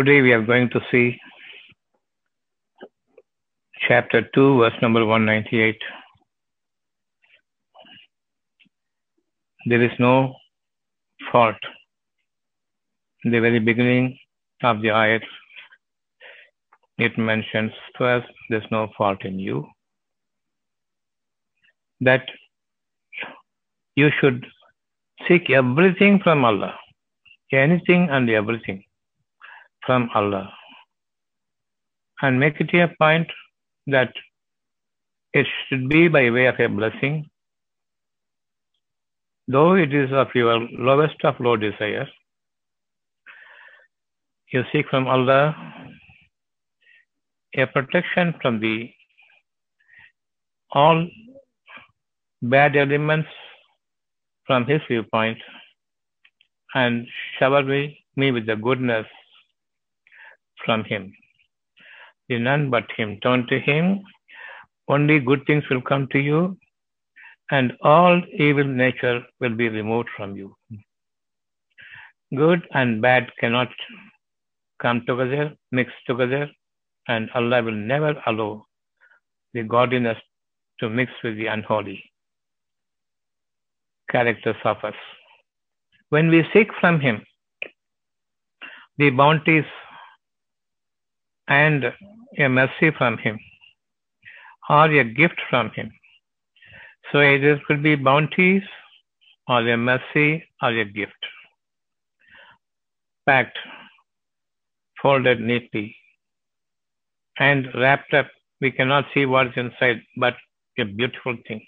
Today we are going to see chapter 2, verse number 198. There is no fault. In the very beginning of the ayat, it mentions first, there's no fault in you. That you should seek everything from Allah. Anything and everything from Allah. And make it a point that it should be by way of a blessing. Though it is of your lowest of low desire, you seek from Allah a protection from the all bad elements from His viewpoint, and shower me with the goodness from Him. There's none but Him. Turn to Him. Only good things will come to you, and all evil nature will be removed from you. Good and bad cannot come together, mix together, and Allah will never allow the godliness to mix with the unholy characters of us. When we seek from Him the bounties and a mercy from Him or a gift from Him, so either could be bounties or a mercy or a gift, packed, folded neatly and wrapped up. We cannot see what's inside, but a beautiful thing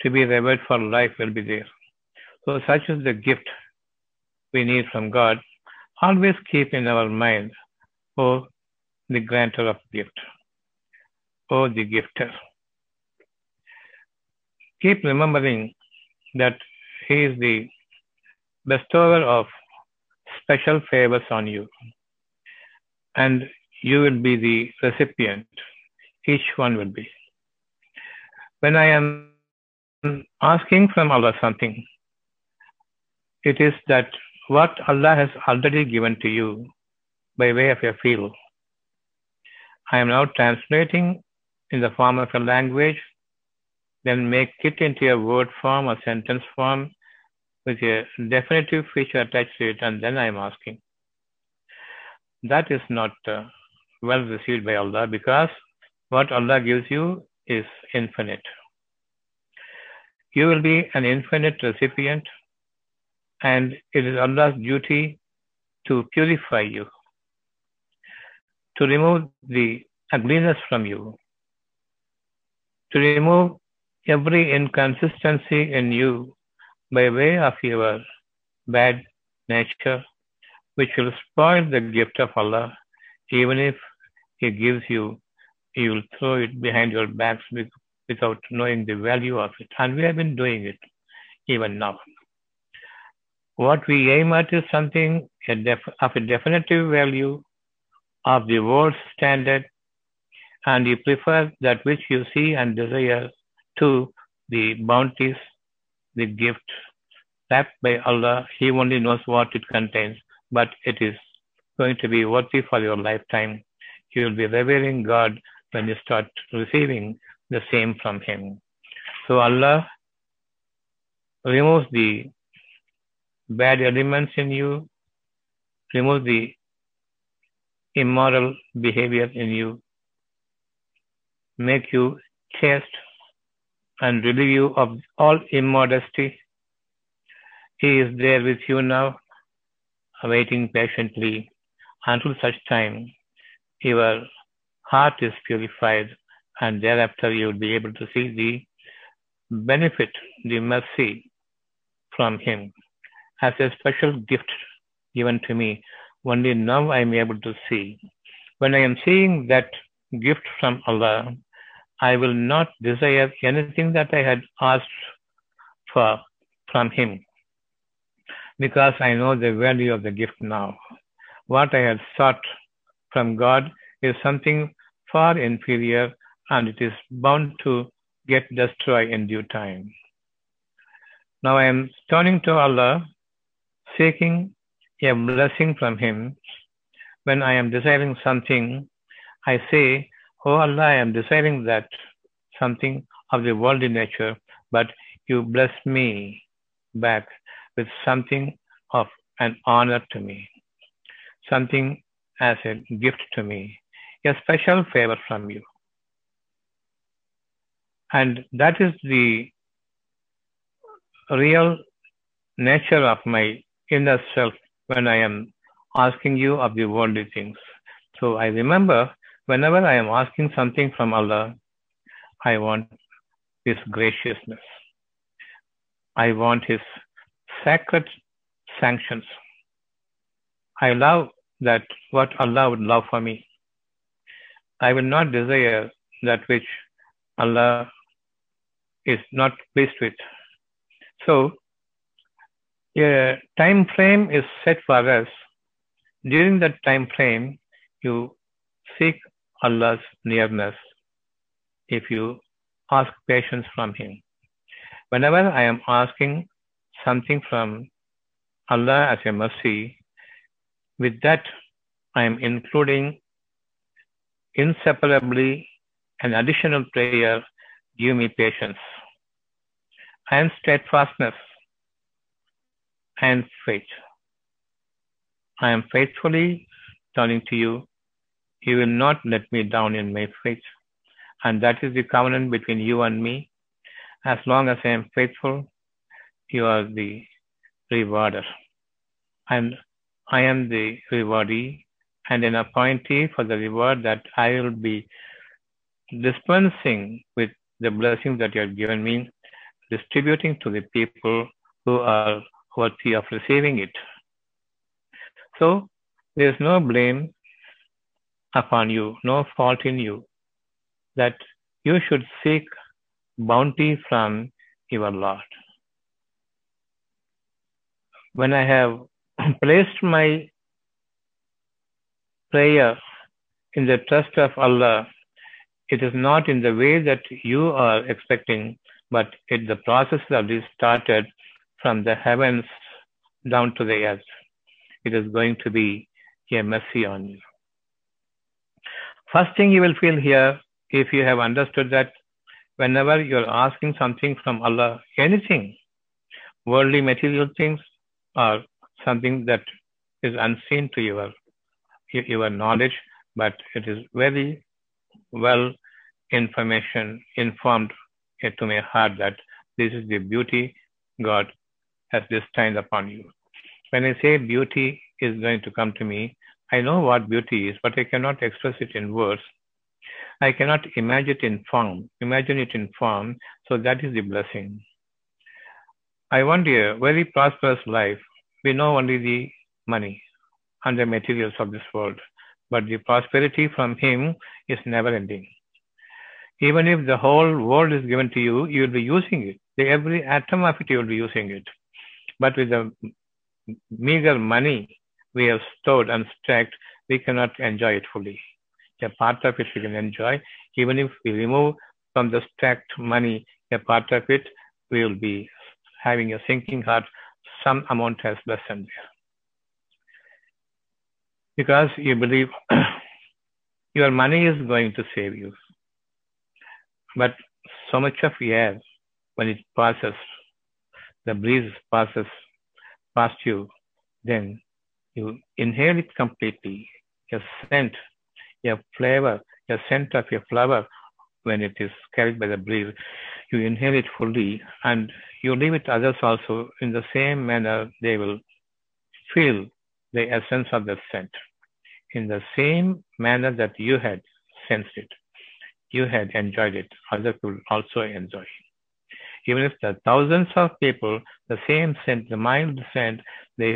to be revered for life will be there. So such is the gift we need from God. Always keep in our mind, oh, the grantor of gift, oh, the gifter. Keep remembering that He is the bestower of special favors on you, and you will be the recipient. Each one will be. When I am asking from Allah something, it is that what Allah has already given to you by way of your feel. I am now translating in the form of a language, then make it into a word form or sentence form with a definitive feature attached to it, and then I am asking. That is not well received by Allah, because what Allah gives you is infinite. You will be an infinite recipient, and it is Allah's duty to purify you, to remove the ugliness from you, to remove every inconsistency in you by way of your bad nature, which will spoil the gift of Allah. Even if He gives you, you will throw it behind your backs without knowing the value of it. And we have been doing it even now. What we aim at is something of a definitive value of the world's standard, and you prefer that which you see and desire to the bounties, the gift wrapped by Allah. He only knows what it contains, but it is going to be worthy for your lifetime. You will be revering God when you start receiving the same from Him. So Allah removes the bad elements in you, removes the immoral behavior in you, make you chaste and relieve you of all immodesty. He is there with you now, awaiting patiently until such time your heart is purified, and thereafter you will be able to see the benefit, the mercy from Him as a special gift given to me. Only now I am able to see. When I am seeing that gift from Allah, I will not desire anything that I had asked for from Him, because I know the value of the gift now. What I had sought from God is something far inferior, and it is bound to get destroyed in due time. Now I am turning to Allah, seeking a blessing from Him, when I am desiring something, I say, "Oh Allah, I am desiring that something of the worldly nature, but you bless me back with something of an honor to me, something as a gift to me, a special favor from you." And that is the real nature of my inner self when I am asking you of the worldly things. So I remember, whenever I am asking something from Allah, I want His graciousness. I want His sacred sanctions. I love that what Allah would love for me. I will not desire that which Allah is not pleased with. So a time frame is set for us. During that time frame, you seek Allah's nearness if you ask patience from Him. Whenever I am asking something from Allah as a mercy, with that I am including inseparably an additional prayer: give me patience and steadfastness and faith. I am faithfully turning to you. You will not let me down in my faith. And that is the covenant between you and me. As long as I am faithful, you are the rewarder. And I am the rewardee and an appointee for the reward that I will be dispensing with the blessing that you have given me, distributing to the people who are worthy of receiving it. So there is no blame upon you, no fault in you, that you should seek bounty from your Lord. When I have placed my prayer in the trust of Allah, it is not in the way that you are expecting, but the process that is started from the heavens down to the earth. It is going to be a mercy on you. First thing you will feel here, if you have understood that whenever you are asking something from Allah, anything, worldly material things or something that is unseen to your knowledge, but it is very well informed to my heart that this is the beauty God has destined upon you. When I say beauty is going to come to me, I know what beauty is, but I cannot express it in words. I cannot imagine it in form, so that is the blessing. I want a very prosperous life. We know only the money and the materials of this world, but the prosperity from Him is never ending. Even if the whole world is given to you, you will be using it. Every atom of it, you will be using it. But with the meager money we have stored and stacked, we cannot enjoy it fully. A part of it we can enjoy. Even if we remove from the stacked money a part of it, we will be having a sinking heart. Some amount has lessened there, because you believe your money is going to save you. But so much of air, when it passes, the breeze passes past you, then you inhale it completely. A scent, a flavor, a scent of a flower, when it is carried by the breeze, you inhale it fully, and you leave it to others also. In the same manner, they will feel the essence of the scent. In the same manner that you had sensed it, you had enjoyed it, others will also enjoy it. Even if there are thousands of people, the same scent, the mild scent, they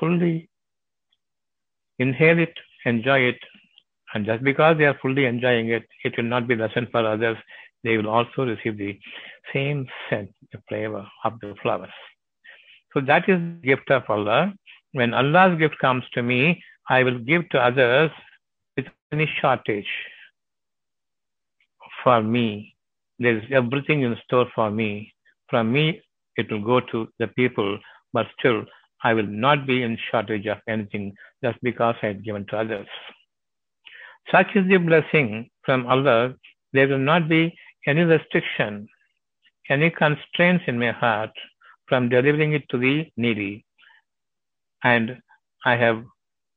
fully inhale it, enjoy it. And just because they are fully enjoying it, it will not be lessened for others. They will also receive the same scent, the flavor of the flowers. So that is the gift of Allah. When Allah's gift comes to me, I will give to others without any shortage. For me, there is everything in store for me. From me, it will go to the people, but still I will not be in shortage of anything just because I have given to others. Such is the blessing from Allah. There will not be any restriction, any constraints in my heart from delivering it to the needy. And I have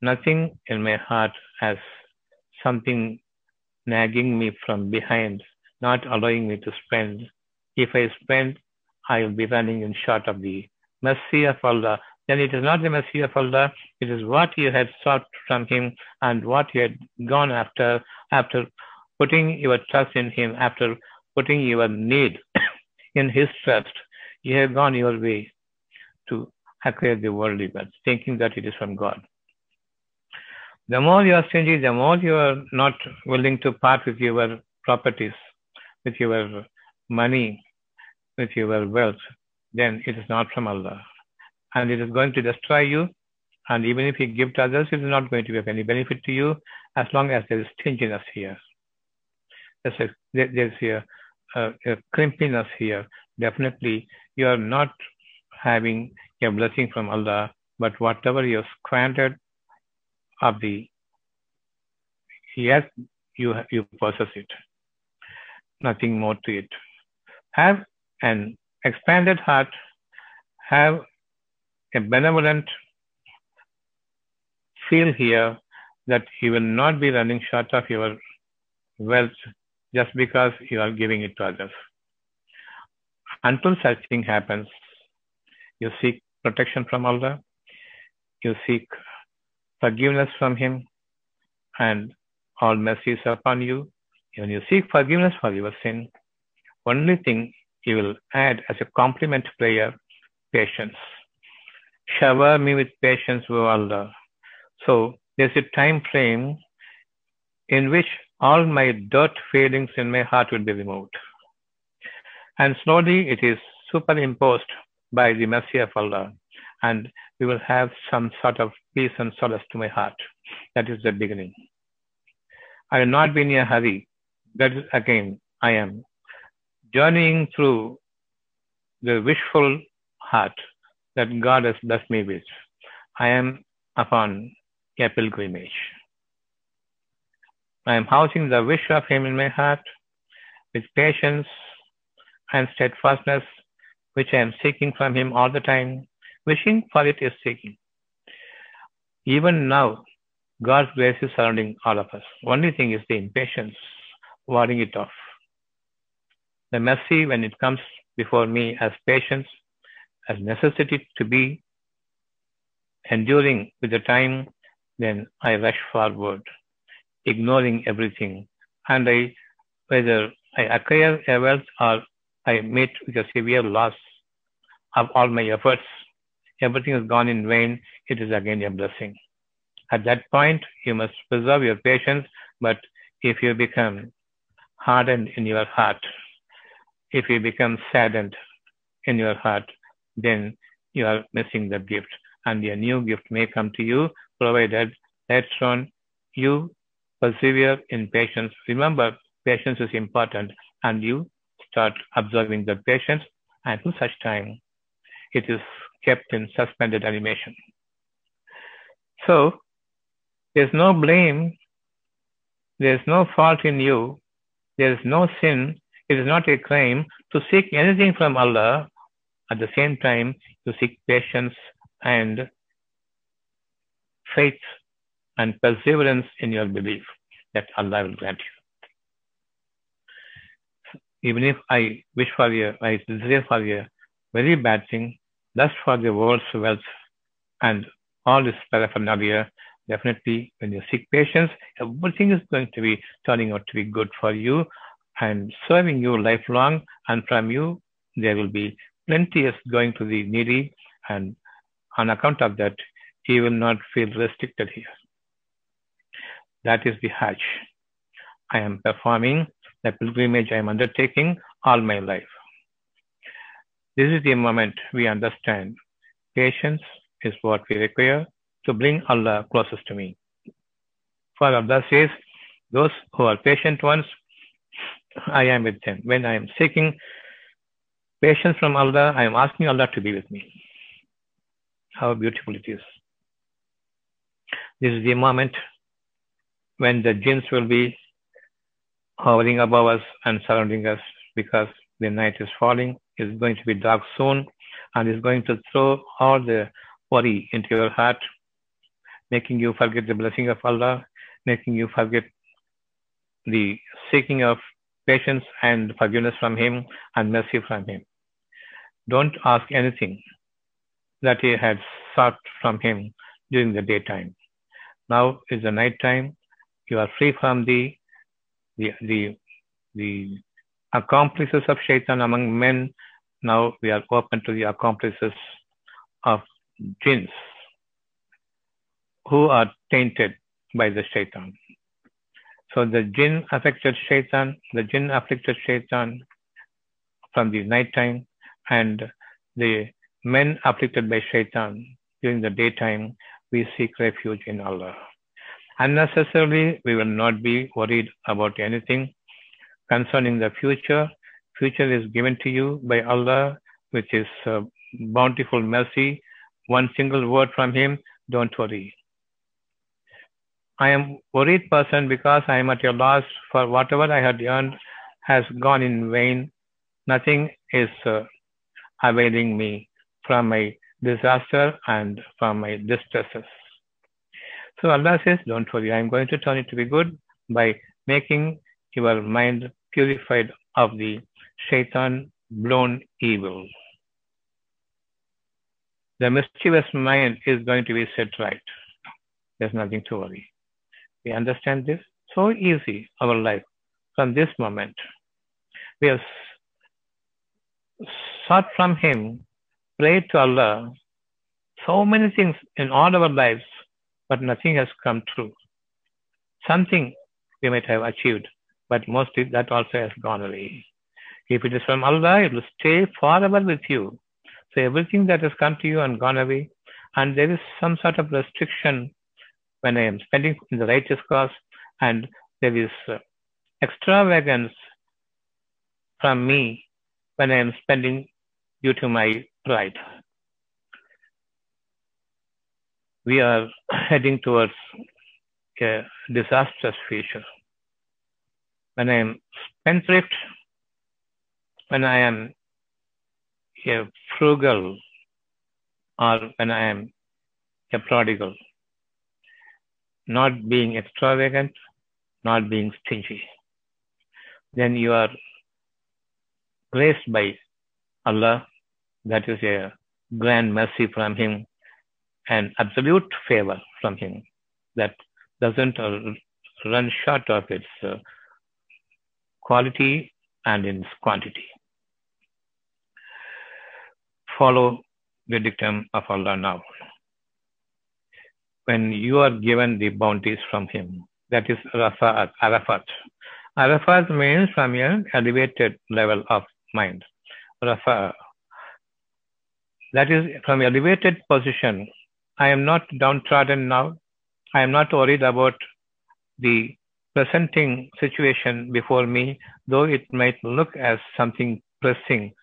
nothing in my heart as something nagging me from behind, not allowing me to spend. If I spend, I will be running in short of the mercy of Allah. Then it is not the mercy of Allah, it is what you had sought from Him and what you had gone after, after putting your trust in Him, after putting your need in His trust. You have gone your way to acquire the worldly wealth, thinking that it is from God. The more you are stingy, the more you are not willing to part with your properties, with your money, with your wealth, then it is not from Allah. And it is going to destroy you. And even if you give to others, it is not going to be of any benefit to you as long as there is stinginess here. There is a crimpiness here. Definitely, you are not having a blessing from Allah, but whatever you have squandered of the earth, you possess it. Nothing more to it. Have an expanded heart. Have a benevolent feel here that you will not be running short of your wealth just because you are giving it to others. Until such thing happens, you seek protection from Allah, you seek forgiveness from Him, and all mercies upon you. When you seek forgiveness for your sin, only thing you will add as a complement prayer, patience. Shower me with patience, O Allah. So there's a time frame in which all my dirt feelings in my heart will be removed. And slowly it is superimposed by the mercy of Allah. And we will have some sort of peace and solace to my heart. That is the beginning. I will not be in a hurry. That is, again, I am journeying through the wishful heart that God has blessed me with. I am upon a pilgrimage. I am housing the wish of Him in my heart with patience and steadfastness, which I am seeking from Him all the time. Wishing for it is seeking. Even now, God's grace is surrounding all of us. Only thing is the impatience, warding it off. The mercy, when it comes before me as patience, as necessity to be enduring with the time, then I rush forward, ignoring everything. And whether I acquire a wealth or I meet with a severe loss of all my efforts, everything is gone in vain. It is again a blessing. At that point, you must preserve your patience. But if you become hardened in your heart, if you become saddened in your heart, then you are missing the gift, and a new gift may come to you, provided later on you persevere in patience. Remember, patience is important, and you start observing the patience until such time it is kept in suspended animation. So, there is no blame, there is no fault in you, there is no sin, it is not a crime to seek anything from Allah. At the same time, you seek patience and faith and perseverance in your belief that Allah will grant you. Even if I wish for I desire for a very bad thing, lust for the world's wealth and all this paraphernalia, definitely when you seek patience, everything is going to be turning out to be good for you and serving you lifelong, and from you there will be plenty is going to the needy, and on account of that, he will not feel restricted here. That is the Hajj. I am performing the pilgrimage I am undertaking all my life. This is the moment we understand patience is what we require to bring Allah closest to me. For Allah says, those who are patient ones, I am with them. When I am seeking patience from Allah, I am asking Allah to be with me. how beautiful it is. This is the moment when the jinns will be hovering above us and surrounding us, because the night is falling, it's going to be dark soon, and it's going to throw all the worry into your heart, making you forget the blessing of Allah, making you forget the seeking of patience and forgiveness from Him and mercy from Him. Don't ask anything that you had sought from Him during the daytime. Now is the night time. You are free from the accomplices of Shaitan among men. Now we are open to the accomplices of jinns who are tainted by the Shaitan. So the jinn afflicted Shaitan from the night time, and the men afflicted by Shaitan during the daytime, we seek refuge in Allah. Unnecessarily, we will not be worried about anything concerning the future. Future is given to you by Allah with His bountiful mercy. One single word from Him, don't worry. I am worried person because I am at a loss, for whatever I had earned has gone in vain. Nothing is availing me from my disaster and from my distresses. So Allah says, don't worry, I am going to turn it to be good by making your mind purified of the Shaitan blown evil. The mischievous mind is going to be set right. There's nothing to worry. We understand this so easy, our life. From this moment, we have sought from Him, prayed to Allah, so many things in all our lives, but nothing has come true. Something we might have achieved, but mostly that also has gone away. If it is from Allah, it will stay forever with you. So everything that has come to you and gone away, and there is some sort of restriction when I am spending in the righteous cause, and there is extravagance from me when I am spending due to my pride. We are heading towards a disastrous future. When I am spendthrift, when I am a frugal, or when I am a prodigal, not being extravagant, not being stingy, then you are graced by Allah. That is a grand mercy from Him, an absolute favor from Him that doesn't run short of its quality and in its quantity. Follow the dictum of Allah now. When you are given the bounties from Him, that is Arafat. Arafat means from an elevated level of mind. Rafa, that is from an elevated position. I am not downtrodden now. I am not worried about the presenting situation before me, though it might look as something pressing,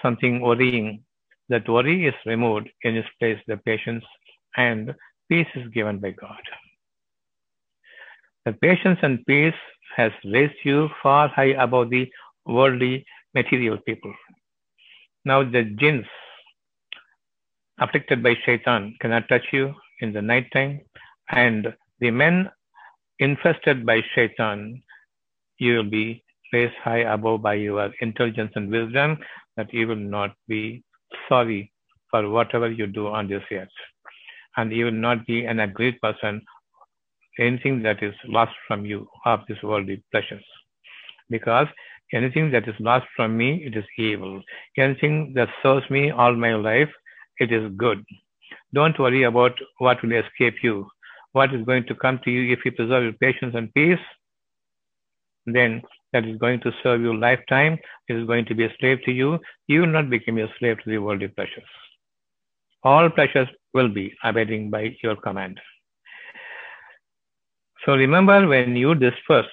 something worrying. That worry is removed, in its place the patience and peace is given by God. The patience and peace has raised you far high above the worldly material people. Now the jinns afflicted by Shaitan cannot touch you in the night time, and the men infested by Shaitan, you will be raised high above by your intelligence and wisdom, that you will not be sorry for whatever you do on this earth. And you will not be an aggrieved person, anything that is lost from you of this worldly pleasures. Because anything that is lost from me, it is evil. Anything that serves me all my life, it is good. Don't worry about what will escape you, what is going to come to you. If you preserve your patience and peace, then that is going to serve you lifetime. It is going to be a slave to you. You will not become a slave to the worldly pleasures. All pleasures will be abiding by your command. So remember, when you disperse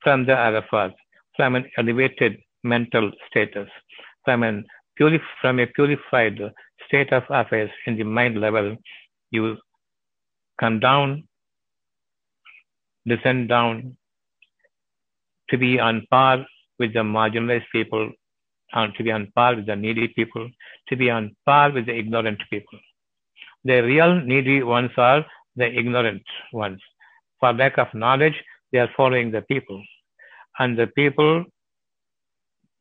from the Arafat, from an elevated mental status, from a purified state of affairs in the mind level, you come down, descend down to be on par with the marginalized people, and to be on par with the needy people, to be on par with the ignorant people. The real needy ones are the ignorant ones. For lack of knowledge, they are following the people. And the people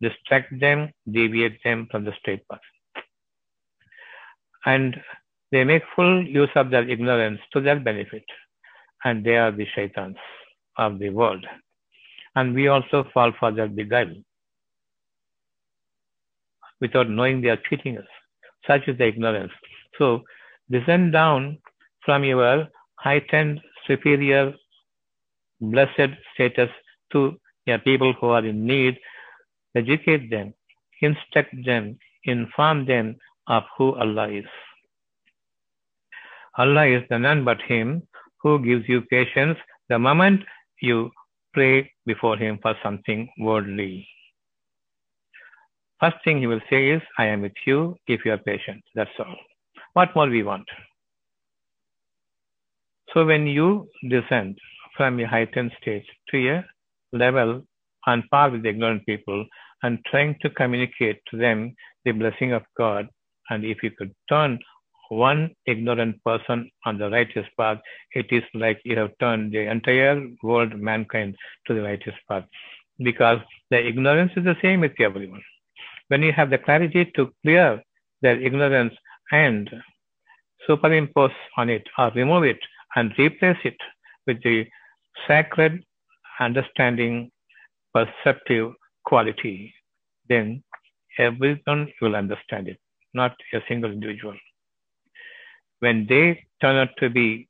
distract them, deviate them from the straight path. And they make full use of their ignorance to their benefit. And they are the shaitans of the world. And we also fall for their beguiling. Without knowing, they are cheating us. Such is the ignorance. So descend down from your heightened, superior, blessed status to your people who are in need. Educate them, instruct them, inform them of who Allah is. Allah is the none but Him who gives you patience the moment you pray before Him for something worldly. First thing He will say is, I am with you if you are patient. That's all. What more we want? So when you descend from your heightened stage to your level on par with the ignorant people and trying to communicate to them the blessing of God, and if you could turn one ignorant person on the righteous path, it is like you have turned the entire world, mankind, to the righteous path. Because the ignorance is the same with everyone. When you have the clarity to clear their ignorance and superimpose on it or remove it and replace it with the sacred understanding perceptive quality, then everyone will understand it, not a single individual. When they turn out to be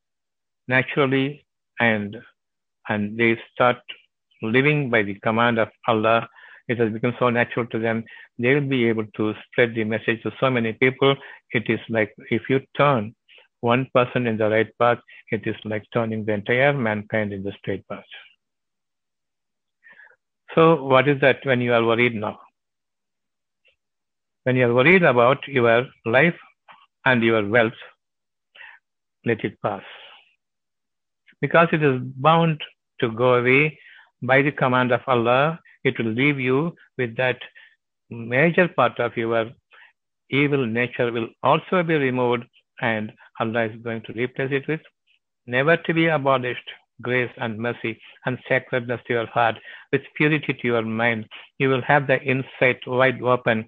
naturally and they start living by the command of Allah, it has become so natural to them, they will be able to spread the message to so many people. It is like if you turn one person in the right path, it is like turning the entire mankind in the straight path. So what is that when you are worried now? When you are worried about your life and your wealth, let it pass. Because it is bound to go away by the command of Allah. It will leave you with that major part of your evil nature will also be removed, and Allah is going to replace it with never to be abolished grace and mercy and sacredness to your heart, with purity to your mind. You will have the insight wide open,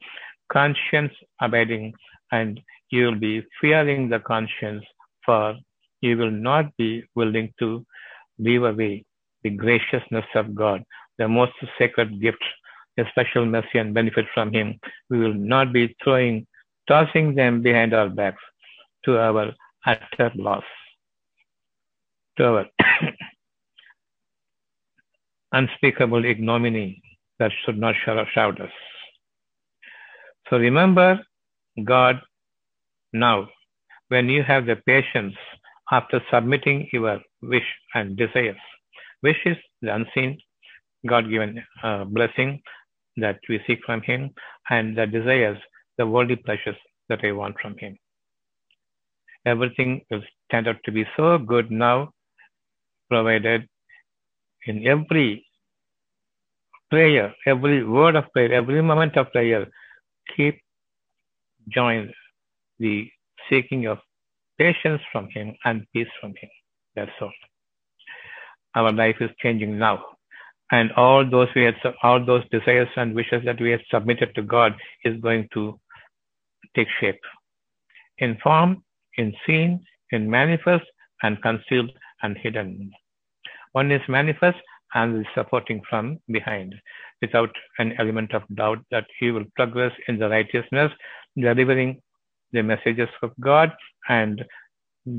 conscience abiding, and you will be fearing the conscience, for you will not be willing to leave away the graciousness of God, the most sacred gift, a special mercy and benefit from Him. We will not be tossing them behind our backs to our utter loss, to our unspeakable ignominy that should not shroud us. So remember God now, when you have the patience after submitting your wish and desires. Wish is the unseen God-given blessing that we seek from Him, and the desires, the worldly pleasures that I want from Him. Everything will stand out to be so good now, provided in every prayer, every word of prayer, every moment of prayer, keep joined the seeking of patience from Him and peace from Him. That's all. Our life is changing now. And all those desires and wishes that we have submitted to God is going to take shape in form, in seen, in manifest, and concealed and hidden. One is manifest and is supporting from behind, without an element of doubt that he will progress in the righteousness, delivering the messages of God and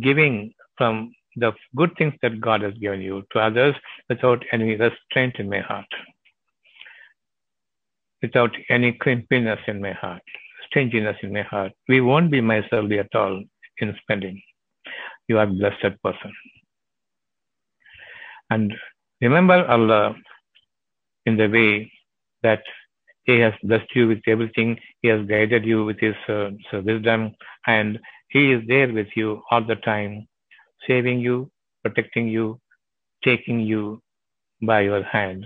giving from the good things that God has given you to others without any restraint in my heart, without any crimpiness in my heart, stinginess in my heart. We won't be miserly at all in spending. You are a blessed person. And remember Allah in the way that He has blessed you with everything. He has guided you with his wisdom, and he is there with you all the time, saving you, protecting you, taking you by your hand,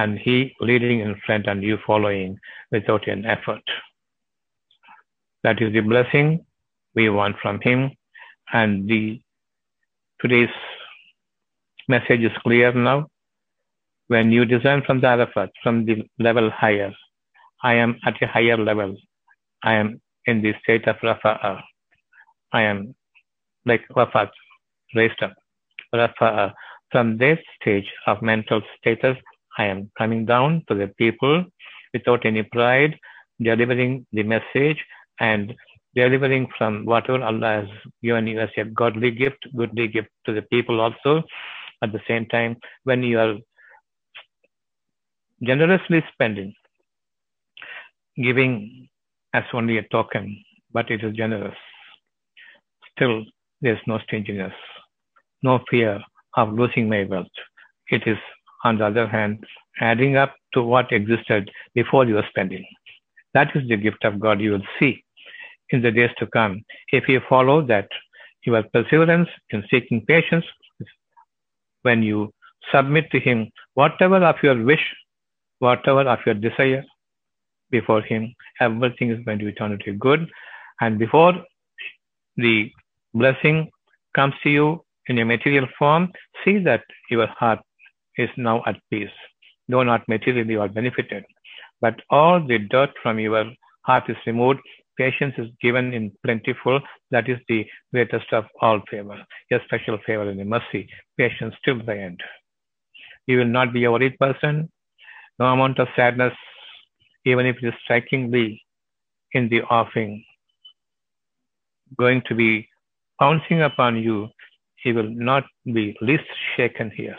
and he leading in front and you following without an effort. That is the blessing we want from him. And today's message is clear now. When you descend from the Arafat, from the level higher, I am at a higher level. I am in the state of Rafa'ah. I am like Rafat, raised up. Rafa'ah. From this stage of mental status, I am coming down to the people without any pride, delivering the message and delivering from whatever Allah has given you as a goodly gift to the people also. At the same time, when you are generously spending, giving as only a token, but it is generous. Still, there is no stinginess, no fear of losing my wealth. It is, on the other hand, adding up to what existed before you were spending. That is the gift of God you will see in the days to come. If you follow that, your perseverance in seeking patience, when you submit to him whatever of your wish, whatever of your desire before him, everything is going to turn to good. And before the blessing comes to you in a material form, see that your heart is now at peace. Though not materially you are benefited, but all the dirt from your heart is removed. Patience is given in plentiful. That is the greatest of all favor, a special favor and a mercy. Patience till the end. You will not be a worried person. No amount of sadness, even if it is strikingly in the offing, going to be pouncing upon you, he will not be least shaken here.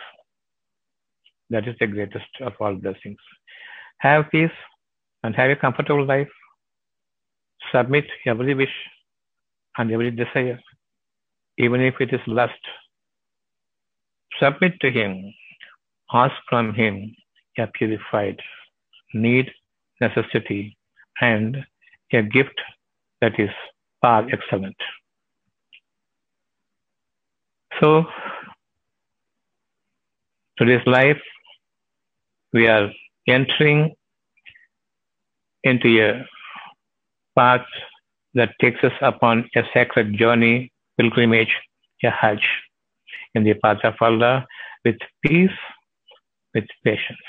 That is the greatest of all blessings. Have peace and have a comfortable life. Submit every wish and every desire, even if it is lust. Submit to him. Ask from him a purified need, necessity, and a gift that is par excellent. So, today's life, we are entering into a path that takes us upon a sacred journey, pilgrimage, a Hajj, in the path of Allah, with peace, with patience.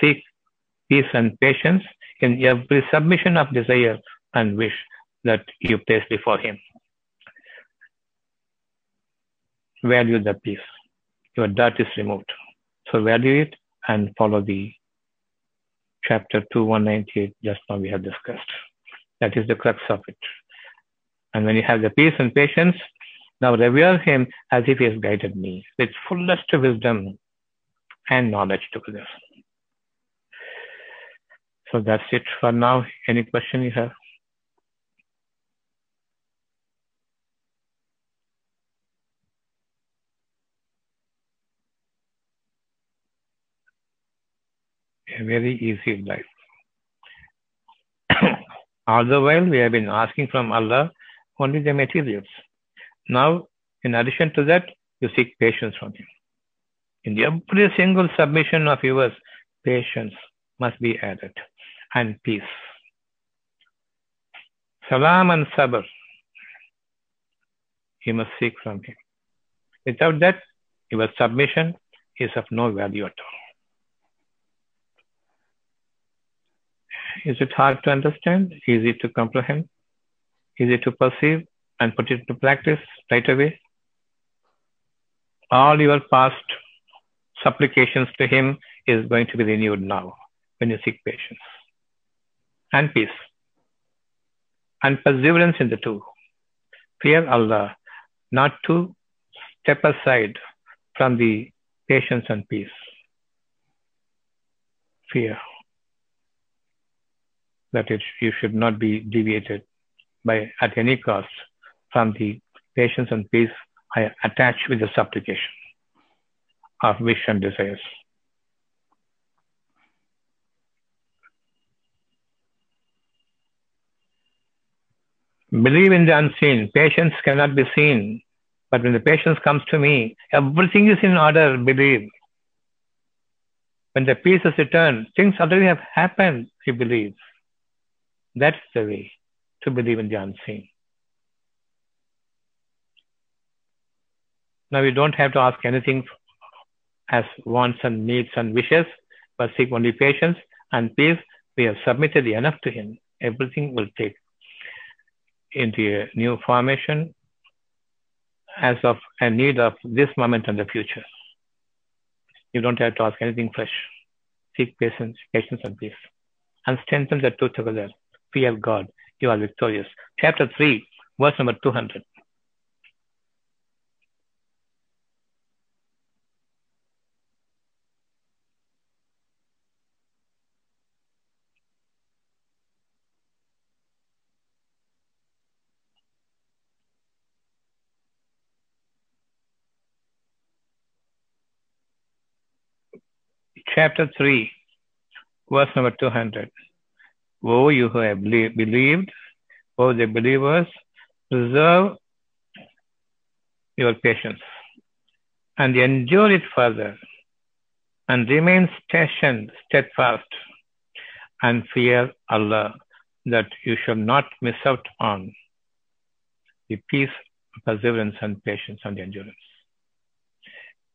Seek peace and patience in every submission of desire and wish that you place before him. Value the peace. Your dirt is removed. So value it and follow the chapter 2198 just now we have discussed. That is the crux of it. And when you have the peace and patience, now revere him as if he has guided me with fullest wisdom and knowledge together. So that's it for now. Any question you have? A very easy life. All the while we have been asking from Allah only the materials. Now, in addition to that, you seek patience from him. In every single submission of yours, patience must be added, and peace. Salam and sabr, you must seek from him. Without that, your submission is of no value at all. Is it hard to understand? Easy to comprehend? Easy to perceive and put it to practice right away? All your past supplications to him is going to be renewed now when you seek patience and peace and perseverance in the two. Fear Allah, not to step aside from the patience and peace. Fear that you should not be deviated by at any cost from the patience and peace I attach with the supplication of wish and desires. Believe in the unseen. Patience cannot be seen. But when the patience comes to me, everything is in order, believe. When the peace is returned, things already have happened, you believe. That's the way to believe in the unseen. Now, you don't have to ask anything as wants and needs and wishes, but seek only patience and peace. We have submitted enough to Him. Everything will take into a new formation as of a need of this moment and the future. You don't have to ask anything fresh. Seek patience and peace. And strengthen the two together. Fear God. You are victorious. Chapter 3, verse number 200. Chapter 3, verse number 200. Oh, you who have believed, oh, the believers, preserve your patience and endure it further and remain stationed, steadfast, and fear Allah that you shall not miss out on the peace, perseverance, and patience and endurance.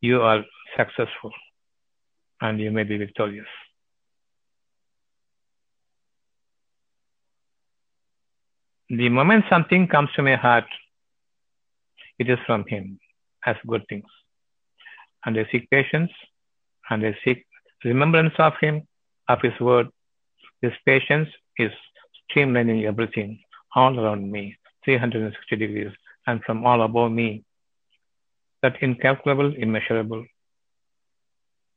You are successful. And you may be victorious. The moment something comes to my heart, it is from Him as good things. And I seek patience, and I seek remembrance of Him, of His word. His patience is streamlining everything all around me, 360 degrees, and from all above me. That incalculable, immeasurable.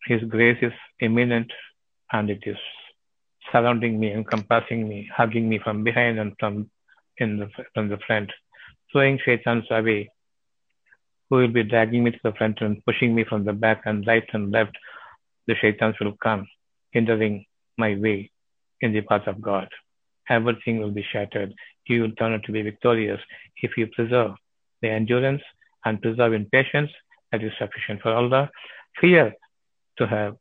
His grace is imminent and it is surrounding me, encompassing me, hugging me from behind and from the front, throwing shaitans away, who will be dragging me to the front and pushing me from the back and right and left. The shaitans will come, hindering my way in the path of God. Everything will be shattered. You will turn out to be victorious if you preserve the endurance and preserve in patience. That is sufficient for Allah. Fear. To have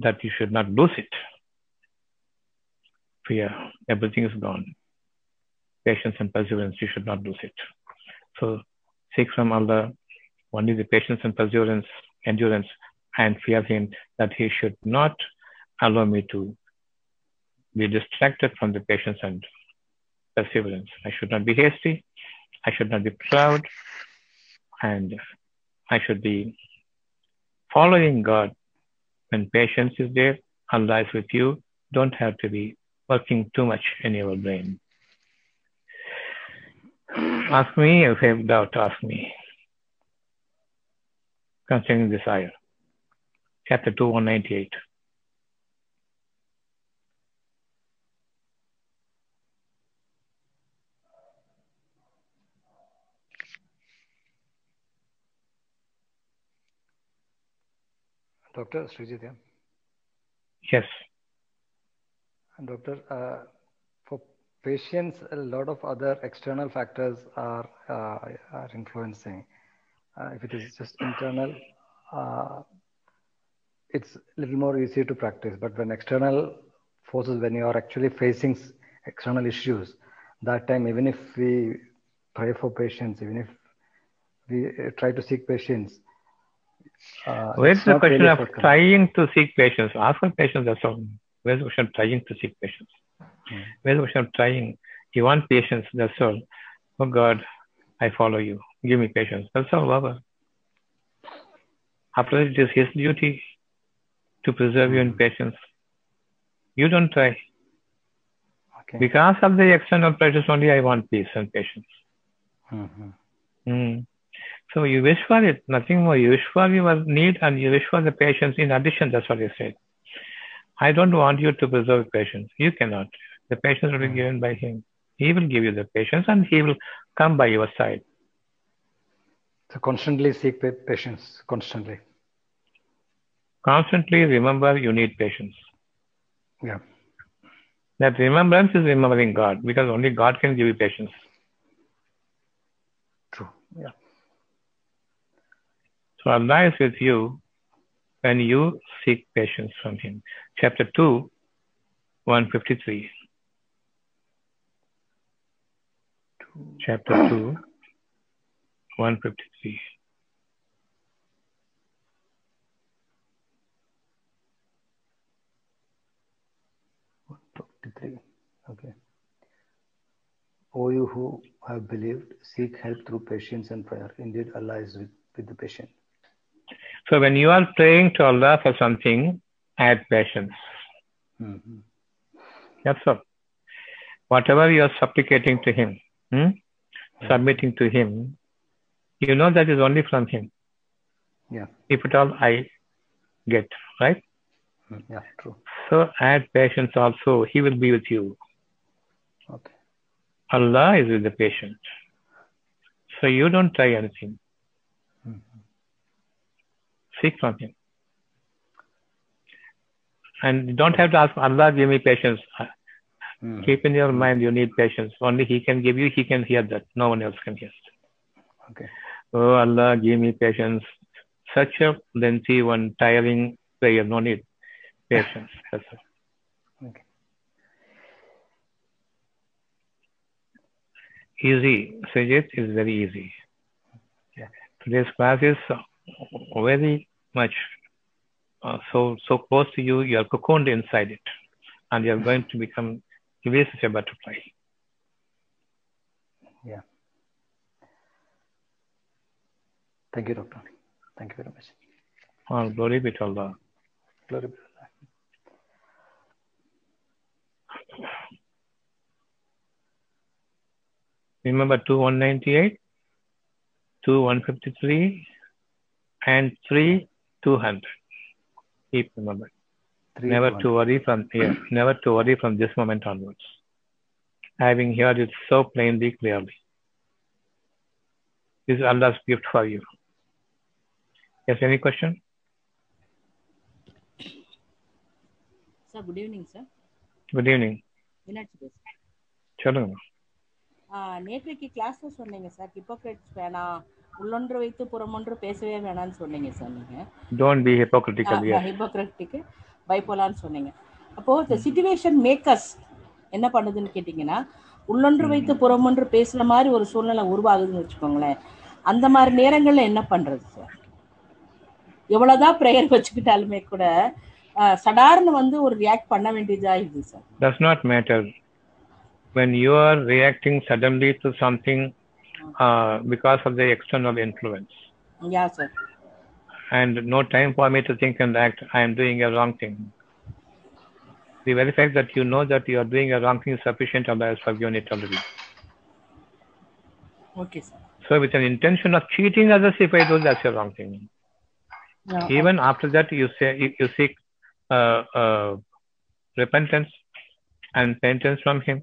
that you should not lose it. Fear, everything is gone. Patience and perseverance, you should not lose it. So seek from Allah only the patience and perseverance, endurance, and fear Him that He should not allow me to be distracted from the patience and perseverance. I should not be hasty. I should not be proud. And I should be following God. When patience is there, Allah is with you. Don't have to be working too much in your brain. Ask me if you have doubt, ask me. Concerning this ayah. Chapter 2, 198. Dr. Srijit, yeah? Yes. And Doctor, for patients, a lot of other external factors are influencing. If it is just internal, it's a little more easy to practice. But when external forces, when you are actually facing external issues, that time, even if we pray for patience, even if we try to seek patience, where's the question really of trying to seek patience? Ask for patience, that's all. Where's the question of trying to seek patience? Where's the question of trying? You want patience, that's all. Oh God, I follow you. Give me patience. That's all, Baba. After that, it is His duty to preserve you in patience. You don't try. Okay. Because of the external pressures only, I want peace and patience. So you wish for it, nothing more. You wish for your need and you wish for the patience in addition, that's what you said. I don't want you to preserve patience. You cannot. The patience will be given by Him. He will give you the patience and He will come by your side. So constantly seek patience, constantly. Constantly remember you need patience. Yeah. That remembrance is remembering God, because only God can give you patience. True. Yeah. So Allah is with you when you seek patience from Him. Chapter 2, 153. Chapter 2, 153. Okay. O you who have believed, seek help through patience and prayer. Indeed, Allah is with the patient. So when you are praying to Allah for something, add patience. Mm-hmm. That's all. Whatever you are supplicating to Him, submitting to Him, you know that is only from Him. Yeah. If at all I get, right? Yeah, true. So add patience also. He will be with you. Okay. Allah is with the patient. So you don't try anything. Mm-hmm. Seek from Him. And you don't have to ask, Allah, give me patience. Mm-hmm. Keep in your mind, you need patience. Only He can give you, He can hear that. No one else can hear it. Okay. Oh Allah, give me patience. Such a lengthy one, tiring prayer, no need. Patience. That's all. Okay. Easy. Sajid is very easy. Yeah. Today's class is very much so close to you. You are cocooned inside it, and you are going to become such a butterfly. Yeah. Thank you, Doctor. Thank you very much. All glory be to Allah. Glory be to Allah. Remember 2,198, 2,153, and 3,200. Keep remembering. Never to worry from here. Never to worry from this moment onwards. Having heard it so plainly, clearly, this is Allah's gift for you. Yes, any question? Sir, good evening, sir. Good evening. Chalunga. நேற்றைக்கு கிளாஸ்ல சொன்னீங்க sir, Hippocrates வேணா, உள்ளொன்று வைத்து புறமொன்று பேசவே வேணாம்னு சொன்னீங்க sir. நீங்க டோன்ட் பீ ஹிப்போக்ரட்டிக்கல், ஹிப்போக்ரட்டிக் பைபோலார்னு சொன்னீங்க. அப்போ தி சிச்சுவேஷன் மேக்கர்ஸ் என்ன பண்ணுதுன்னு கேட்டிங்கன்னா, உள்ளொன்று வைத்து புறமொன்று பேசுற மாதிரி ஒரு சூழ்நிலை உருவாகுதுன்னு வச்சுக்கோங்களேன். அந்த மாதிரி நேரங்கள்ல என்ன பண்றது சார்? எவ்வளவுதான் ப்ரேயர் வச்சுக்கிட்டாலுமே கூட சடார்னு வந்து ஒரு ரியாக்ட் பண்ண வேண்டியதா இருக்குது sir. Does not matter. When you are reacting suddenly to something because of the external influence. Yeah, sir. And no time for me to think and act. I am doing a wrong thing. The very fact that you know that you are doing a wrong thing is sufficient. Allah has forgiven it already. Okay, sir. So with an intention of cheating others, if I do, that's a wrong thing. Yeah. Even after that, you say you seek repentance and penitence from Him.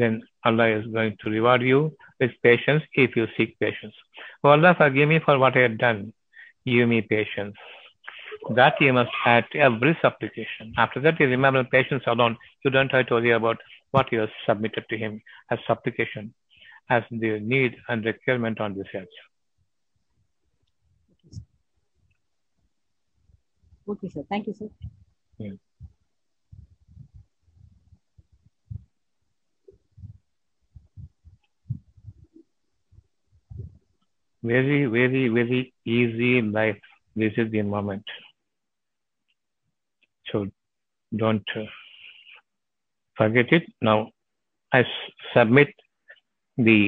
Then Allah is going to reward you with patience if you seek patience. Oh Allah, forgive me for what I have done. Give me patience. That you must add to every supplication. After that, you remember patience alone. You don't have to worry about what you have submitted to Him as supplication, as the need and requirement on this earth. Okay, sir. Thank you, sir. Yeah. Very, very, very easy life. This is the moment. So don't forget it. Now I submit the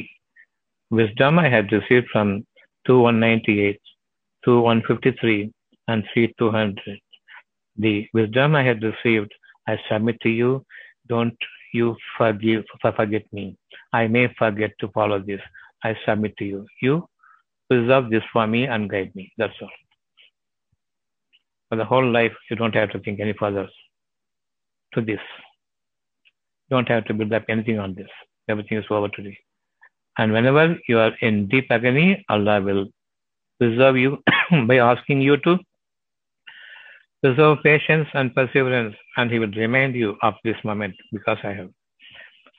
wisdom I had received from 2198, 2153, and 3200. The wisdom I had received, I submit to you. Don't you forget me. I may forget to follow this. I submit to you. You preserve this for me and guide me. That's all. For the whole life, you don't have to think any further to this. You don't have to build up anything on this. Everything is over today. And whenever you are in deep agony, Allah will preserve you by asking you to Preserve patience and perseverance, and he will remind you of this moment because I have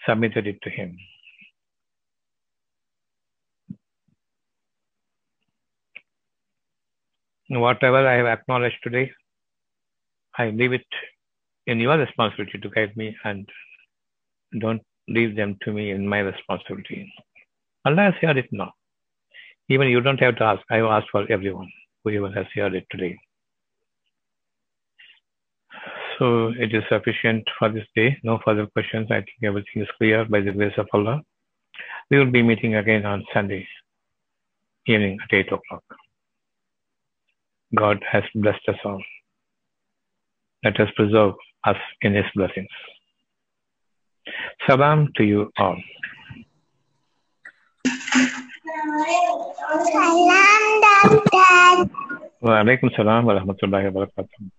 submitted it to him. Whatever I have acknowledged today, I leave it in your responsibility to guide me, and don't leave them to me in my responsibility. Allah has heard it now. Even you don't have to ask. I have asked for everyone, whoever has heard it today. So it is sufficient for this day. No further questions. I think everything is clear by the grace of Allah. We will be meeting again on Sunday evening at 8 o'clock. God has blessed us all. Let us preserve us in His blessings. Salam to you all. Salam, Dad. Wa alaikum salam wa rahmatullahi wa barakatuh.